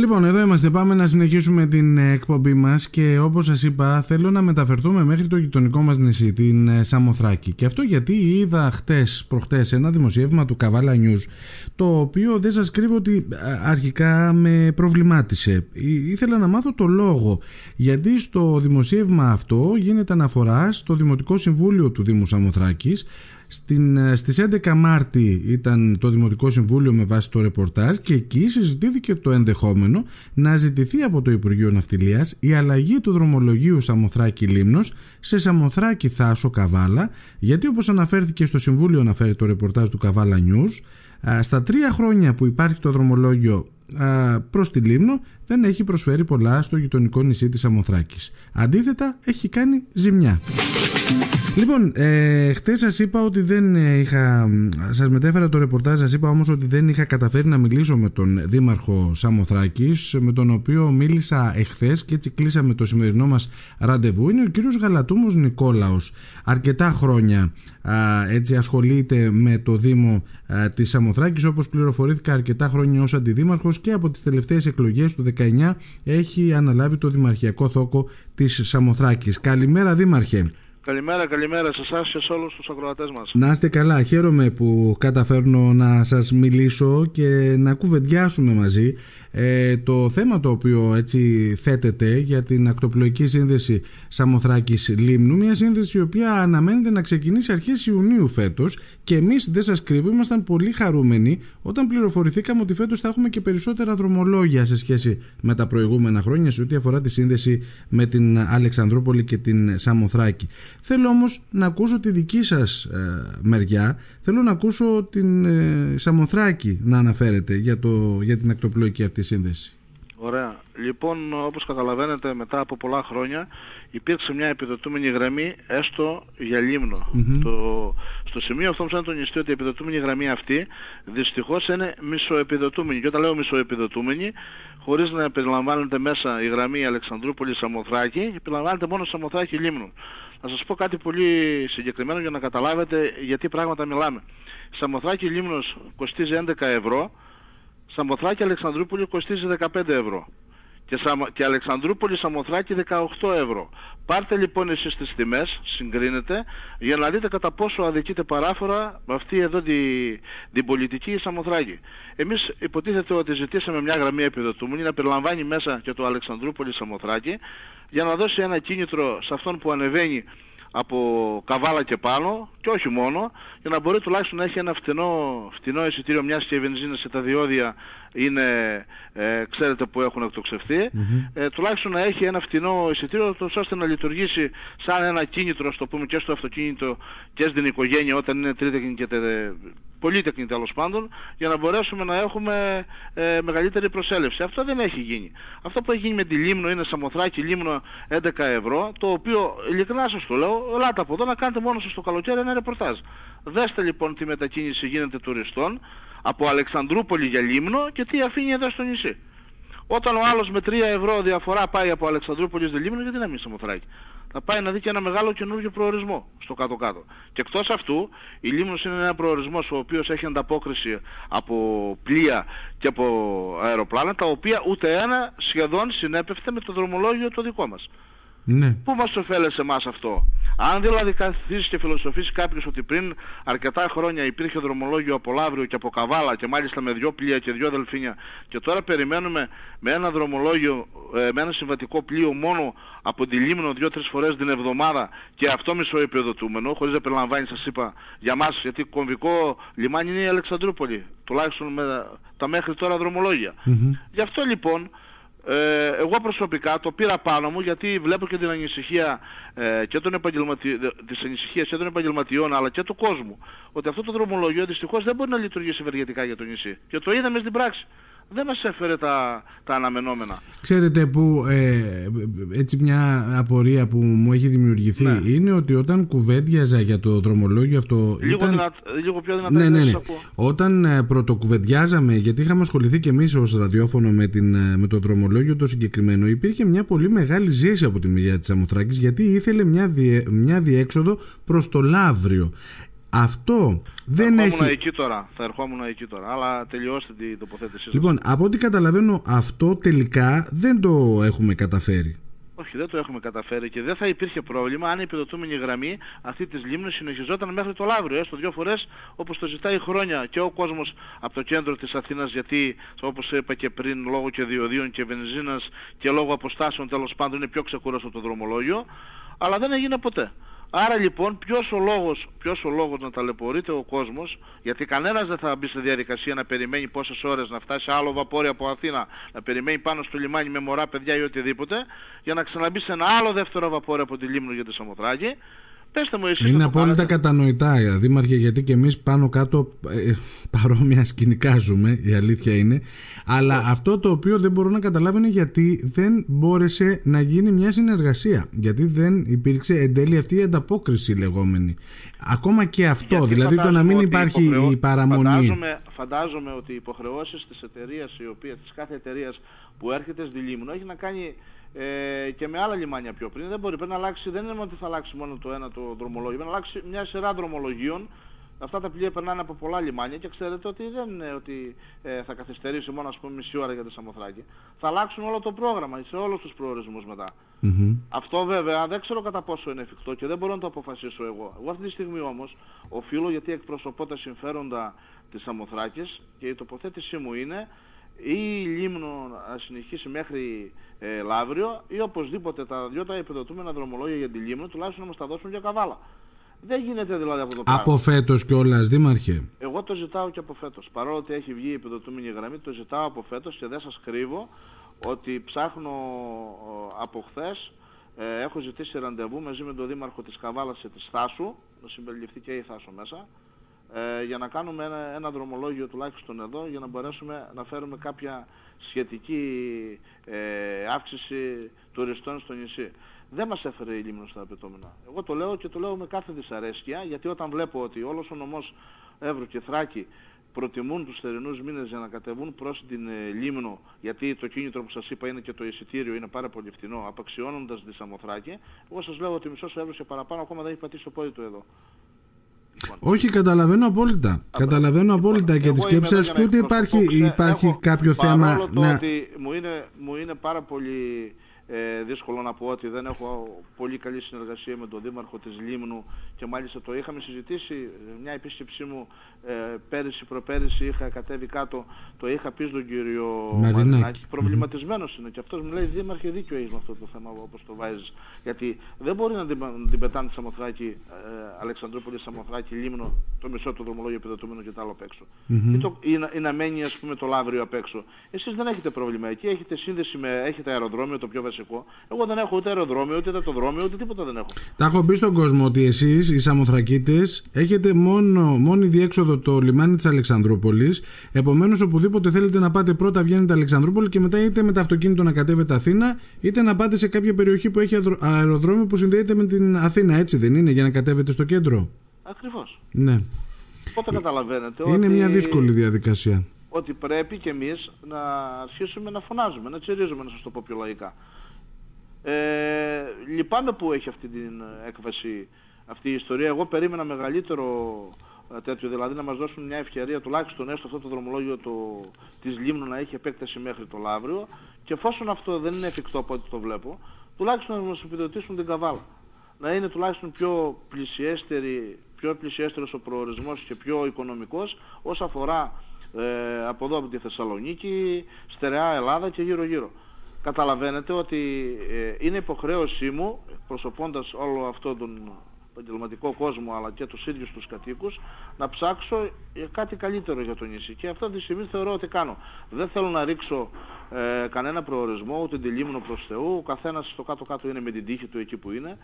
Λοιπόν, εδώ είμαστε, πάμε να συνεχίσουμε την εκπομπή μας και όπως σας είπα θέλω να μεταφερθούμε μέχρι το γειτονικό μας νησί, την Σαμοθράκη. Και αυτό γιατί είδα προχτές ένα δημοσίευμα του Καβάλα News, το οποίο δεν σας κρύβω ότι αρχικά με προβλημάτισε. Ήθελα να μάθω το λόγο, γιατί στο δημοσίευμα αυτό γίνεται αναφορά στο Δημοτικό Συμβούλιο του Δήμου Σαμοθράκης. Στις 11 Μάρτη ήταν το Δημοτικό Συμβούλιο με βάση το ρεπορτάζ και εκεί συζητήθηκε το ενδεχόμενο να ζητηθεί από το Υπουργείο Ναυτιλίας η αλλαγή του δρομολογίου Σαμοθράκη Λήμνος σε Σαμοθράκη Θάσο Καβάλα, γιατί όπως αναφέρθηκε στο Συμβούλιο, αναφέρει το ρεπορτάζ του Καβάλα News, στα 3 χρόνια που υπάρχει το δρομολόγιο προς τη Λήμνο δεν έχει προσφέρει πολλά στο γειτονικό νησί της Σαμοθράκης. Αντίθετα, έχει κάνει ζημιά. Λοιπόν, χτες σας είπα ότι σας μετέφερα το ρεπορτάζ, σας είπα όμως ότι δεν είχα καταφέρει να μιλήσω με τον Δήμαρχο Σαμοθράκης, με τον οποίο μίλησα εχθές και έτσι κλείσαμε το σημερινό μας ραντεβού. Είναι ο κύριος Γαλατούμος Νικόλαος. Αρκετά χρόνια έτσι ασχολείται με το Δήμο της Σαμοθράκης, όπως πληροφορήθηκα αρκετά χρόνια ως αντιδήμαρχος και από τις τελευταίες εκλογές του 19 έχει αναλάβει το δημαρχιακό θόκο της Σαμοθράκης. Καλημέρα Δήμαρχε. Καλημέρα σε εσάς και σε όλους τους ακροατές μας. Να είστε καλά, χαίρομαι που καταφέρνω να σας μιλήσω και να κουβεντιάσουμε μαζί το θέμα το οποίο έτσι θέτεται για την ακτοπλοϊκή σύνδεση Σαμοθράκης Λήμνου, μια σύνδεση η οποία αναμένεται να ξεκινήσει αρχές Ιουνίου φέτος και εμείς δεν σας κρύβω, ήμασταν πολύ χαρούμενοι όταν πληροφορηθήκαμε ότι φέτος θα έχουμε και περισσότερα δρομολόγια σε σχέση με τα προηγούμενα χρόνια σε ό,τι αφορά τη σύνδεση με την Αλεξανδρούπολη και την Σαμοθράκη. Θέλω όμως να ακούσω τη δική σας μεριά, θέλω να ακούσω την Σαμοθράκη να αναφέρεται για την ακτοπλοϊκή αυτή σύνδεση. Ωραία. Λοιπόν, όπως καταλαβαίνετε, μετά από πολλά χρόνια υπήρξε μια επιδοτούμενη γραμμή έστω για Λήμνο. Mm-hmm. Στο σημείο αυτό όμως να τονιστεί ότι η επιδοτούμενη γραμμή αυτή δυστυχώς είναι μισοεπιδοτούμενη. Και όταν λέω μισοεπιδοτούμενη, χωρίς να περιλαμβάνεται μέσα η γραμμή Αλεξανδρούπολη-Σαμοθράκη, περιλαμβάνεται μόνο Σαμοθράκη-Λήμνου. Να σας πω κάτι πολύ συγκεκριμένο για να καταλάβετε γιατί πράγματα μιλάμε. Σαμοθράκη-Λήμνος κοστίζει 11 ευρώ, Σαμοθράκη-Αλεξανδρούπολη κοστίζει 15 ευρώ και Αλεξανδρούπολη-Σαμοθράκη 18 ευρώ. Πάρτε λοιπόν εσείς τις τιμές, συγκρίνετε, για να δείτε κατά πόσο αδικείται παράφορα αυτή εδώ την πολιτική Σαμοθράκη. Εμείς υποτίθεται ότι ζητήσαμε μια γραμμή επιδοτούμενη να περιλαμβάνει μέσα και το Αλεξανδρούπολη-Σαμοθράκη για να δώσει ένα κίνητρο σε αυτόν που ανεβαίνει από Καβάλα και πάνω και όχι μόνο, για να μπορεί τουλάχιστον να έχει ένα φτηνό εισιτήριο, μιας και οι βενζίνες και τα διόδια είναι, ξέρετε που έχουν εκτοξευθεί, τουλάχιστον να έχει ένα φτηνό εισιτήριο ώστε να λειτουργήσει σαν ένα κίνητρο, στο πούμε, και στο αυτοκίνητο και στην οικογένεια όταν είναι τρίτεκνη και πολύτεκνη τέλος πάντων, για να μπορέσουμε να έχουμε μεγαλύτερη προσέλευση. Αυτό δεν έχει γίνει. Αυτό που έχει γίνει με τη Λήμνο είναι Σαμοθράκη Λήμνο 11 ευρώ, το οποίο ειλικρινά σας το λέω, ελάτε από εδώ να κάνετε μόνο σας το καλοκαίρι ένα ρεπορτάζ. Δέστε λοιπόν τι μετακίνηση γίνεται τουριστών από Αλεξανδρούπολη για Λήμνο και τι αφήνει εδώ στο νησί. Όταν ο άλλος με 3 ευρώ διαφορά πάει από Αλεξανδρούπολη στη Λήμνο, γιατί να μην Σαμοθράκη. Θα πάει να δει και ένα μεγάλο καινούργιο προορισμό στο κάτω-κάτω. Και εκτός αυτού, η Λήμνος είναι ένα προορισμός ο οποίος έχει ανταπόκριση από πλοία και από αεροπλάνα, τα οποία ούτε ένα σχεδόν συνέπευθε με το δρομολόγιο το δικό μας. Ναι. Πού μας ωφέλεσε εμάς αυτό? Αν δηλαδή καθίσει και φιλοσοφήσει κάποιος ότι πριν αρκετά χρόνια υπήρχε δρομολόγιο από Λαύριο και από Καβάλα και μάλιστα με 2 πλοία και 2 δελφίνια και τώρα περιμένουμε με ένα δρομολόγιο, με ένα συμβατικό πλοίο μόνο από τη Λήμνο 2-3 φορές την εβδομάδα και αυτό μισοεπιδοτούμενο, χωρίς να περιλαμβάνει, σας είπα, για μας, γιατί κομβικό λιμάνι είναι η Αλεξανδρούπολη, τουλάχιστον με τα μέχρι τώρα δρομολόγια. Mm-hmm. Γι' αυτό λοιπόν εγώ προσωπικά το πήρα πάνω μου, γιατί βλέπω και την ανησυχία τις ανησυχίες και των επαγγελματιών αλλά και του κόσμου, ότι αυτό το δρομολόγιο δυστυχώς δεν μπορεί να λειτουργήσει ευεργετικά για το νησί και το είδαμε στην πράξη. Δεν μας έφερε τα αναμενόμενα. Ξέρετε που έτσι μια απορία που μου έχει δημιουργηθεί, ναι, είναι ότι όταν κουβέντιαζα για το δρομολόγιο αυτό, λίγο πιο δυνατά. Ναι. Όταν πρωτοκουβεντιάζαμε, γιατί είχαμε ασχοληθεί και εμείς ως ραδιόφωνο με το δρομολόγιο το συγκεκριμένο, υπήρχε μια πολύ μεγάλη ζήτηση από τη μεριά της Σαμοθράκης, γιατί ήθελε μια διέξοδο προς το Λαύριο. Αυτό δεν έχει... Θα ερχόμουν εκεί τώρα, αλλά τελειώστε την τοποθέτησή σας. Λοιπόν, από ό,τι καταλαβαίνω, αυτό τελικά δεν το έχουμε καταφέρει. Όχι, δεν το έχουμε καταφέρει και δεν θα υπήρχε πρόβλημα αν η επιδοτούμενη γραμμή αυτή της Λήμνου συνεχιζόταν μέχρι το Λαύριο, έστω δύο φορές, όπως το ζητάει χρόνια και ο κόσμος από το κέντρο της Αθήνας, γιατί όπως είπα και πριν, λόγω και διοδίων και βενζίνας και λόγω αποστάσεων, τέλος πάντων, είναι πιο ξεκούραστο το δρομολόγιο, αλλά δεν έγινε ποτέ. Άρα λοιπόν ποιος ο λόγος να ταλαιπωρείται ο κόσμος, γιατί κανένας δεν θα μπει στη διαδικασία να περιμένει πόσες ώρες, να φτάσει σε άλλο βαπόρι από Αθήνα, να περιμένει πάνω στο λιμάνι με μωρά παιδιά ή οτιδήποτε, για να ξαναμπεί σε ένα άλλο δεύτερο βαπόρι από τη Λήμνο για τη Σαμοθράκη. Πέστε μου εσείς. Είναι απόλυτα κατανοητά, Δήμαρχε, γιατί και εμείς πάνω κάτω παρόμοια σκηνικά ζούμε, η αλήθεια είναι. Αλλά αυτό το οποίο δεν μπορώ να καταλάβω είναι γιατί δεν μπόρεσε να γίνει μια συνεργασία. Γιατί δεν υπήρξε εν τέλει αυτή η ανταπόκριση λεγόμενη. Ακόμα και αυτό, γιατί δηλαδή το να μην υπάρχει η παραμονή. Φαντάζομαι ότι οι υποχρεώσεις της εταιρείας, της κάθε εταιρείας που έρχεται στη Λήμνο, έχει να κάνει και με άλλα λιμάνια πιο πριν. Πρέπει να αλλάξει, δεν είναι ότι θα αλλάξει μόνο το ένα το δρομολόγιο, πρέπει να αλλάξει μια σειρά δρομολογίων. Αυτά τα πλοία περνάνε από πολλά λιμάνια και ξέρετε ότι δεν είναι ότι θα καθυστερήσει μόνο, ας πούμε, μισή ώρα για τη Σαμοθράκη. Θα αλλάξουν όλο το πρόγραμμα σε όλους τους προορισμούς μετά. Αυτό βέβαια δεν ξέρω κατά πόσο είναι εφικτό και δεν μπορώ να το αποφασίσω εγώ. Εγώ αυτή τη στιγμή όμως οφείλω, γιατί εκπροσωπώ τα συμφέροντα της Σαμοθράκης και η τοποθέτησή μου είναι ή η Λήμνο να συνεχίσει μέχρι Λαύριο, ή οπωσδήποτε τα δυο τα επιδοτούμενα δρομολόγια για τη Λήμνο τουλάχιστον να μας τα δώσουν για Καβάλα. Δεν γίνεται δηλαδή από το πράγμα. Από φέτος κιόλας, Δήμαρχε. Εγώ το ζητάω και από φέτος. Παρόλο ότι έχει βγει η επιδοτούμενη γραμμή, το ζητάω από φέτος και δεν σας κρύβω ότι ψάχνω από χθες. Έχω ζητήσει ραντεβού μαζί με τον Δήμαρχο της Καβάλας και της Θάσου, να συμπεριληφθεί και η Θάσο μέσα, για να κάνουμε ένα δρομολόγιο τουλάχιστον εδώ, για να μπορέσουμε να φέρουμε κάποια σχετική αύξηση τουριστών στο νησί. Δεν μας έφερε η Λήμνος στα απαιτούμενα. Εγώ το λέω και το λέω με κάθε δυσαρέσκεια, γιατί όταν βλέπω ότι όλος ο νομός Εύρου και Θράκη προτιμούν τους θερινούς μήνες για να κατεβούν προς την Λήμνο, γιατί το κίνητρο που σας είπα είναι και το εισιτήριο, είναι πάρα πολύ φθηνό, απαξιώνοντας τη Σαμοθράκη. Εγώ σας λέω ότι μισός Εύρου και παραπάνω ακόμα δεν έχει πατήσει το πόδι του εδώ. Όχι, καταλαβαίνω απόλυτα. Καταλαβαίνω απόλυτα και τη σκέψη σας και ούτε υπάρχει κάποιο θέμα. Ότι μου είναι πάρα πολύ δύσκολο να πω ότι δεν έχω πολύ καλή συνεργασία με τον Δήμαρχο της Λήμνου και μάλιστα το είχαμε συζητήσει. Μια επίσκεψή μου πέρυσι-προπέρυσι είχα κατέβει κάτω, το είχα πει στον κύριο Μαρινάκη. Προβληματισμένος είναι και αυτός μου λέει: Δήμαρχε, δίκιο έχεις με αυτό το θέμα όπως το βάζεις. Γιατί δεν μπορεί να την πετάνε τη Σαμοθράκη, Αλεξανδρούπολη, Σαμοθράκη, Λήμνο, το μισό του δρομολόγιο επιδοτούμενο και τα άλλο απ' έξω. Ή να μένει, ας πούμε, το Λαύριο απ' έξω. Εσείς δεν έχετε πρόβλημα εκεί, έχετε σύνδεση με, έχετε αεροδρόμιο, το πιο βασικό. Εγώ δεν έχω ούτε αεροδρόμιο, ούτε τατοδρόμιο, ούτε τίποτα δεν έχω. Τα έχω πει στον κόσμο ότι εσείς, οι Σαμοθρακίτες, έχετε μόνη διέξοδο το λιμάνι της Αλεξανδρούπολης. Επομένως, οπουδήποτε θέλετε να πάτε, πρώτα βγαίνετε Αλεξανδρούπολη και μετά είτε με το αυτοκίνητο να κατέβετε Αθήνα, είτε να πάτε σε κάποια περιοχή που έχει αεροδρόμιο που συνδέεται με την Αθήνα. Έτσι δεν είναι, για να κατέβετε στο κέντρο. Ακριβώς. Ναι. Οπότε καταλαβαίνετε. Είναι μια δύσκολη διαδικασία. Ότι πρέπει κι εμείς να αρχίσουμε να φωνάζουμε, να τσιρίζουμε, να σας το πω πιο λαϊκά. Λυπάμαι που έχει αυτή την έκβαση αυτή η ιστορία. Εγώ περίμενα μεγαλύτερο τέτοιο, δηλαδή να μας δώσουν μια ευκαιρία τουλάχιστον έστω αυτό το δρομολόγιο της Λήμνου να έχει επέκταση μέχρι το Λαύριο και εφόσον αυτό δεν είναι εφικτό από ό,τι το βλέπω, τουλάχιστον να μας επιδοτήσουν την Καβάλα, να είναι τουλάχιστον πιο πλησιέστερος ο προορισμός και πιο οικονομικός όσον αφορά από εδώ από τη Θεσσαλονίκη, στερεά Ελλάδα και γύρω-γύρω. Καταλαβαίνετε ότι είναι υποχρέωσή μου, προσωπώντας όλο αυτόν τον επαγγελματικό κόσμο αλλά και τους ίδιους τους κατοίκους, να ψάξω κάτι καλύτερο για το νησί. Και αυτή τη στιγμή θεωρώ ότι κάνω. Δεν θέλω να ρίξω κανένα προορισμό, ούτε τη Λήμνο προς Θεού. Ο καθένας στο κάτω-κάτω είναι με την τύχη του εκεί που είναι.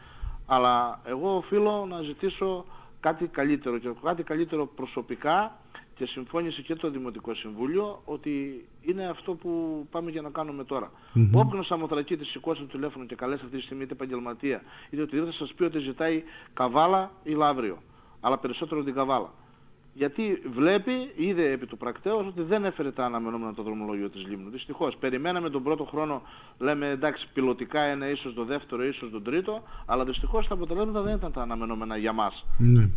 Αλλά εγώ οφείλω να ζητήσω κάτι καλύτερο και κάτι καλύτερο προσωπικά. Και συμφώνησε και το Δημοτικό Συμβούλιο ότι είναι αυτό που πάμε για να κάνουμε τώρα. Όποιος Σαμοθρακίτης σηκώσει το τηλέφωνο και καλέσει αυτή τη στιγμή είτε επαγγελματία, είτε οτιδήποτε, θα σας πει ότι ζητάει Καβάλα ή Λαύριο. Αλλά περισσότερο την Καβάλα. Γιατί βλέπει, είδε επί του πρακτέως ότι δεν έφερε τα αναμενόμενα το δρομολόγιο της Λήμνου. Δυστυχώς. Περιμέναμε τον πρώτο χρόνο, λέμε εντάξει, πιλωτικά ένα, ίσως το δεύτερο, ίσως τον τρίτο, αλλά δυστυχώς τα αποτελέσματα δεν ήταν τα αναμενόμενα για μας. Ναι.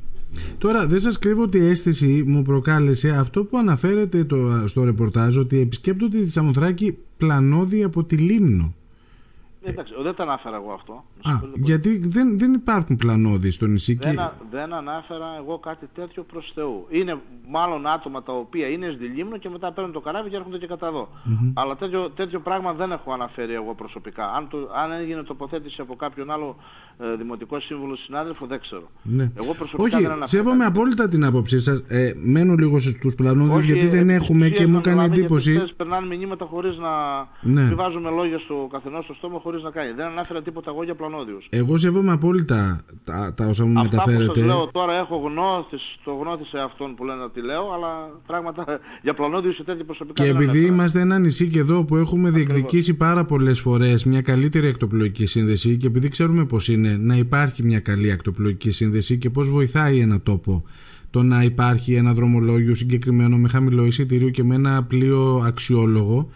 Τώρα, δεν σας κρύβω ότι η αίσθηση μου προκάλεσε αυτό που αναφέρεται στο ρεπορτάζ, ότι επισκέπτονται τη Σαμοθράκη πλανώδη από τη Λήμνο. Εντάξει, δεν τα ανάφερα εγώ αυτό. Γιατί δεν υπάρχουν πλανώδεις στο νησί. Δεν ανάφερα εγώ κάτι τέτοιο προς Θεού. Είναι μάλλον άτομα τα οποία είναι στη Λήμνο και μετά παίρνουν το καράβι και έρχονται και κατά εδώ. Αλλά τέτοιο πράγμα δεν έχω αναφέρει εγώ προσωπικά. Αν έγινε τοποθέτηση από κάποιον άλλο δημοτικό σύμβουλο συνάδελφο, δεν ξέρω. Ναι. Εγώ προσωπικά όχι, δεν σέβομαι απόλυτα την άποψή σας. Μείνω λίγο στους πλανώδεις γιατί δεν έχουμε και μου έκανε εντύπωση. Χθες περνάνε μηνύματα χωρίς να βάζουμε λόγια στο καθενός στο στόμα, χωρίς να κάνει. Δεν ανάφερα τίποτα εγώ για πλανώδιους. Εγώ σέβομαι απόλυτα τα όσα μου μεταφέρετε. Αυτά που σας λέω τώρα έχω γνώθησε αυτόν που λένε να τη λέω, αλλά πράγματα για πλανώδιους σε τέτοια προσωπικά. Και επειδή είμαστε ένα νησί και εδώ που έχουμε διεκδικήσει πάρα πολλές φορές μια καλύτερη ακτοπλοϊκή σύνδεση και επειδή ξέρουμε πως είναι. Να υπάρχει μια καλή ακτοπλοϊκή σύνδεση και πώς βοηθάει ένα τόπο το να υπάρχει ένα δρομολόγιο συγκεκριμένο με χαμηλό εισιτήριο και με ένα πλοίο αξιόλογο.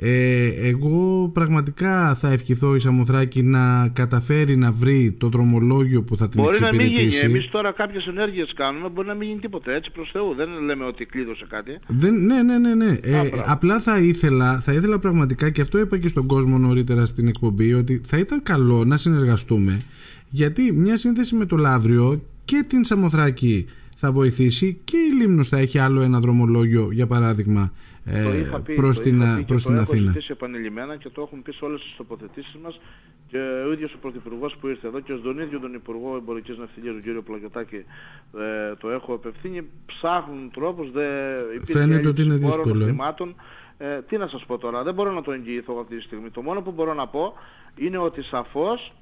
Εγώ πραγματικά θα ευχηθώ η Σαμοθράκη να καταφέρει να βρει το δρομολόγιο που θα την εξυπηρετήσει. Μπορεί να μην γίνει. Εμείς τώρα κάποιες ενέργειες κάνουμε, μπορεί να μην γίνει τίποτα. Έτσι προς Θεού. Δεν λέμε ότι κλείδωσε κάτι. Ναι. Απλά θα ήθελα πραγματικά, και αυτό είπα και στον κόσμο νωρίτερα στην εκπομπή, ότι θα ήταν καλό να συνεργαστούμε. Γιατί μια σύνδεση με το Λαύριο και την Σαμοθράκη θα βοηθήσει και η Λήμνος θα έχει άλλο ένα δρομολόγιο, για παράδειγμα. Προς την Αθήνα. Το έχω ζητήσει επανειλημμένα και το έχουν πει σε όλες τις τοποθετήσεις μας και ο ίδιος ο Πρωθυπουργός που ήρθε εδώ και στον ίδιο τον Υπουργό Εμπορικής Ναυτιλίας, τον κύριο Πλακιωτάκη, το έχω απευθύνει. Ψάχνουν τρόπους, φαίνεται ότι είναι δύσκολο. Τι να σας πω τώρα, δεν μπορώ να το εγγυηθώ αυτή τη στιγμή. Το μόνο που μπορώ να πω είναι ότι σαφώς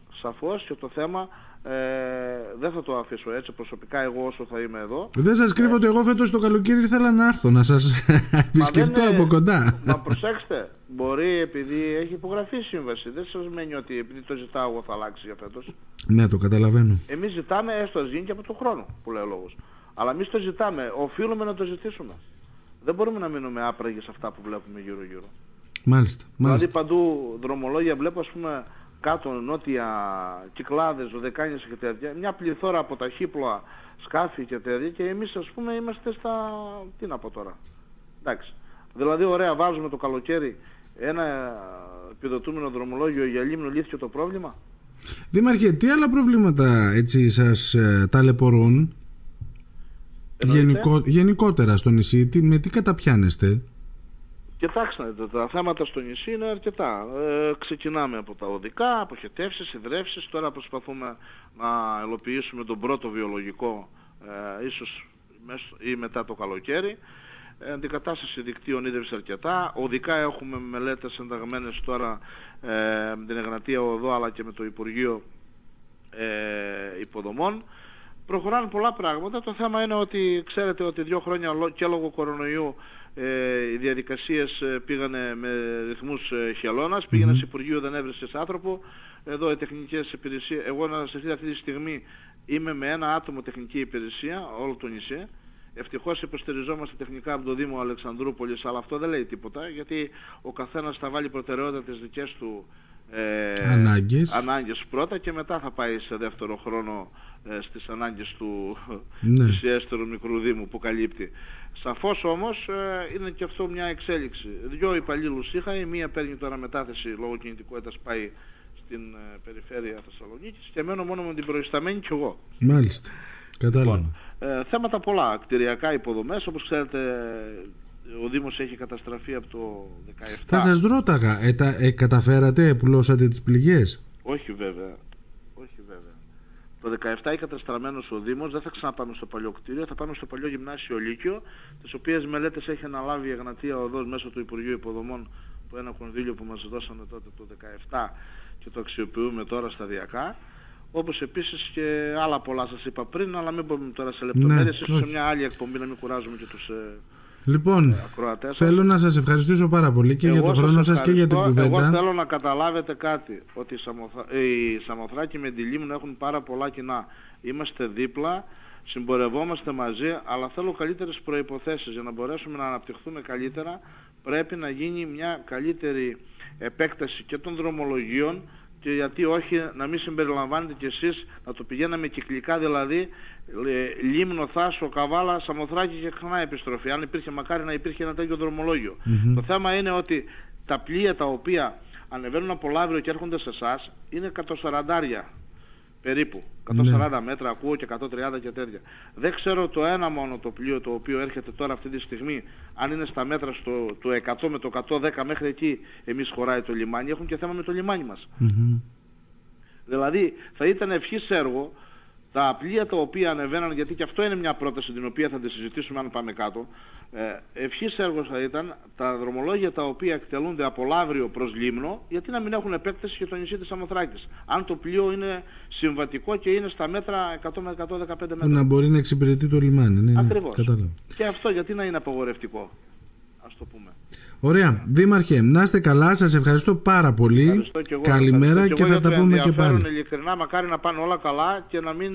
και το θέμα δεν θα το αφήσω έτσι προσωπικά εγώ όσο θα είμαι εδώ. Δεν σας κρύβω ότι εγώ φέτος το καλοκαίρι ήθελα να έρθω να σας επισκεφτώ από κοντά. Μα προσέξτε, μπορεί επειδή έχει υπογραφεί σύμβαση, δεν σας μένει ότι επειδή το ζητάω εγώ θα αλλάξει για φέτος. Ναι, το καταλαβαίνω. Εμείς ζητάμε, έστω ας γίνει και από τον χρόνο που λέει ο λόγος. Αλλά εμείς το ζητάμε, οφείλουμε να το ζητήσουμε. Δεν μπορούμε να μείνουμε άπραγοι σε αυτά που βλέπουμε γύρω-γύρω. Μάλιστα. Δηλαδή παντού δρομολόγια βλέπω, ας πούμε, κάτω νότια, Κυκλάδες, Δωδεκάνιες και τέτοια, μια πληθώρα από ταχύπλοα σκάφη και τέτοια και εμείς ας πούμε είμαστε στα... τι να πω τώρα. Εντάξει. Δηλαδή ωραία, βάζουμε το καλοκαίρι ένα επιδοτούμενο δρομολόγιο για Λήμνο, λύθηκε το πρόβλημα. Δήμαρχε, τι άλλα προβλήματα έτσι σας ταλαιπωρούν γενικότερα στο νησί, με τι καταπιάνεστε? Κοιτάξτε, τα θέματα στο νησί είναι αρκετά. Ξεκινάμε από τα οδικά, αποχετεύσεις, υδρεύσεις. Τώρα προσπαθούμε να ελοποιήσουμε τον πρώτο βιολογικό, ίσως ή μετά το καλοκαίρι. Αντικατάσταση δικτύων ίδρυψης αρκετά. Οδικά έχουμε μελέτες ενταγμένες τώρα με την Εγνατία Οδό αλλά και με το Υπουργείο Υποδομών. Προχωράνε πολλά πράγματα. Το θέμα είναι ότι ξέρετε ότι 2 χρόνια και λόγω κορονοϊού οι διαδικασίες πήγανε με ρυθμούς χελώνας, πήγαινε σε Υπουργείο, δεν έβρισκες άνθρωπο. Εδώ οι τεχνικές υπηρεσίες, εγώ να σας δείτε αυτή τη στιγμή είμαι με ένα άτομο τεχνική υπηρεσία, όλο το νησί. Ευτυχώς υποστηριζόμαστε τεχνικά από το Δήμο Αλεξανδρούπολης, αλλά αυτό δεν λέει τίποτα, γιατί ο καθένας θα βάλει προτεραιότητα τις δικές του ανάγκες πρώτα και μετά θα πάει σε δεύτερο χρόνο στις ανάγκες του πλησιέστερου μικρού Δήμου που καλύπτει. Σαφώς όμως είναι και αυτό μια εξέλιξη. 2 υπαλλήλους είχα, η μία παίρνει τώρα μετάθεση λόγω κινητικότητας, πάει στην περιφέρεια Θεσσαλονίκης και μένω μόνο με την προϊσταμένη κι εγώ. Μάλιστα, κατάλαβα. Λοιπόν, θέματα πολλά, κτηριακά, υποδομές, όπως ξέρετε ο Δήμος έχει καταστραφεί από το 2017. Θα σας ρώταγα, καταφέρατε, επουλώσατε τις πληγές? Όχι βέβαια. Το 2017 η καταστραμμένος ο Δήμος, δεν θα ξαναπάμε στο παλιό κτίριο, θα πάμε στο παλιό γυμνάσιο Λύκειο, τις οποίες μελέτες έχει αναλάβει η Εγνατία Οδός μέσω του Υπουργείου Υποδομών, που ένα κονδύλιο που μας δώσανε τότε το 2017 και το αξιοποιούμε τώρα σταδιακά. Όπως επίσης και άλλα πολλά σας είπα πριν, αλλά μην μπούμε τώρα σε λεπτομέρειες, ίσως σε μια άλλη εκπομπή να μην κουράζουμε και τους... Λοιπόν, θέλω να σας ευχαριστήσω πάρα πολύ και για τον χρόνο σας και για την κουβέντα. Εγώ θέλω να καταλάβετε κάτι, ότι η Σαμοθράκη με τη Λήμνο έχουν πάρα πολλά κοινά. Είμαστε δίπλα συμπορευόμαστε μαζί, αλλά θέλω καλύτερες προϋποθέσεις για να μπορέσουμε να αναπτυχθούμε καλύτερα. Πρέπει να γίνει μια καλύτερη επέκταση και των δρομολογίων, και γιατί όχι να μην συμπεριλαμβάνετε κι εσείς, να το πηγαίναμε κυκλικά, δηλαδή Λήμνο, Θάσο, Καβάλα, Σαμοθράκη και ξανά επιστροφή, αν υπήρχε, μακάρι να υπήρχε ένα τέτοιο δρομολόγιο. Το θέμα είναι ότι τα πλοία τα οποία ανεβαίνουν από Λαύριο και έρχονται σε εσάς είναι 140 περίπου, 140 μέτρα ακούω και 130 και τέτοια. Δεν ξέρω το ένα μόνο το πλοίο το οποίο έρχεται τώρα αυτή τη στιγμή, αν είναι στα μέτρα του 100 με το 110 μέχρι εκεί εμείς χωράει το λιμάνι, έχουν και θέμα με το λιμάνι μας. Δηλαδή θα ήταν ευχής έργο τα πλοία τα οποία ανεβαίναν, γιατί και αυτό είναι μια πρόταση την οποία θα τη συζητήσουμε αν πάμε κάτω, ευχής έργος θα ήταν τα δρομολόγια τα οποία εκτελούνται από Λαύριο προς Λήμνο, γιατί να μην έχουν επέκταση και το νησί της Σαμοθράκης, αν το πλοίο είναι συμβατικό και είναι στα μέτρα 100 με 115 μέτρα. Να μπορεί να εξυπηρετεί το λιμάνι. Ναι, ακριβώς. Κατάλαβα. Και αυτό γιατί να είναι απαγορευτικό, ας το πούμε. Ωραία. Δήμαρχε, να είστε καλά. Σας ευχαριστώ πάρα πολύ. Ευχαριστώ και εγώ. Καλημέρα και εγώ, θα τα πούμε και πάλι. Ειλικρινά, μακάρι να πάνε όλα καλά και να μην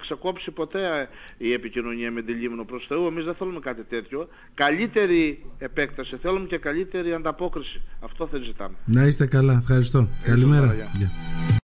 ξεκόψει ποτέ η επικοινωνία με τη Λήμνο. Προς Θεού, εμείς δεν θέλουμε κάτι τέτοιο. Καλύτερη επέκταση. Θέλουμε και καλύτερη ανταπόκριση. Αυτό θα ζητάμε. Να είστε καλά. Ευχαριστώ. Καλημέρα.